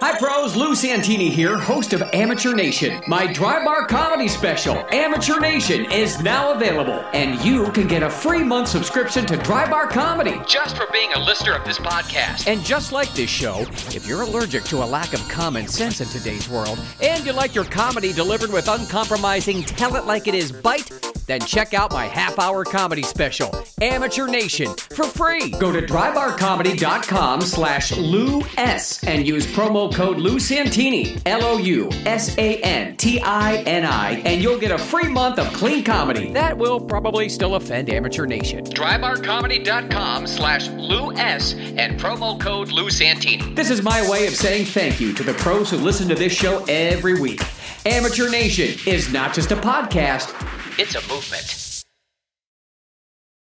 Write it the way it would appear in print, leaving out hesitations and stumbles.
Hi, pros. Lou Santini here, host of Amateur Nation. My Dry Bar Comedy special, Amateur Nation, is now available. And you can get a free month subscription to Dry Bar Comedy just for being a listener of this podcast. And just like this show, if you're allergic to a lack of common sense in today's world, and you like your comedy delivered with uncompromising tell-it-like-it-is bite, then check out my half-hour comedy special, Amateur Nation, for free. Go to drybarcomedy.com/LouS and use promo code Lou Santini, LOUSANTINI, and you'll get a free month of clean comedy. That will probably still offend Amateur Nation. Drybarcomedy.com/LouS and promo code Lou Santini. This is my way of saying thank you to the pros who listen to this show every week. Amateur Nation is not just a podcast, it's a movement.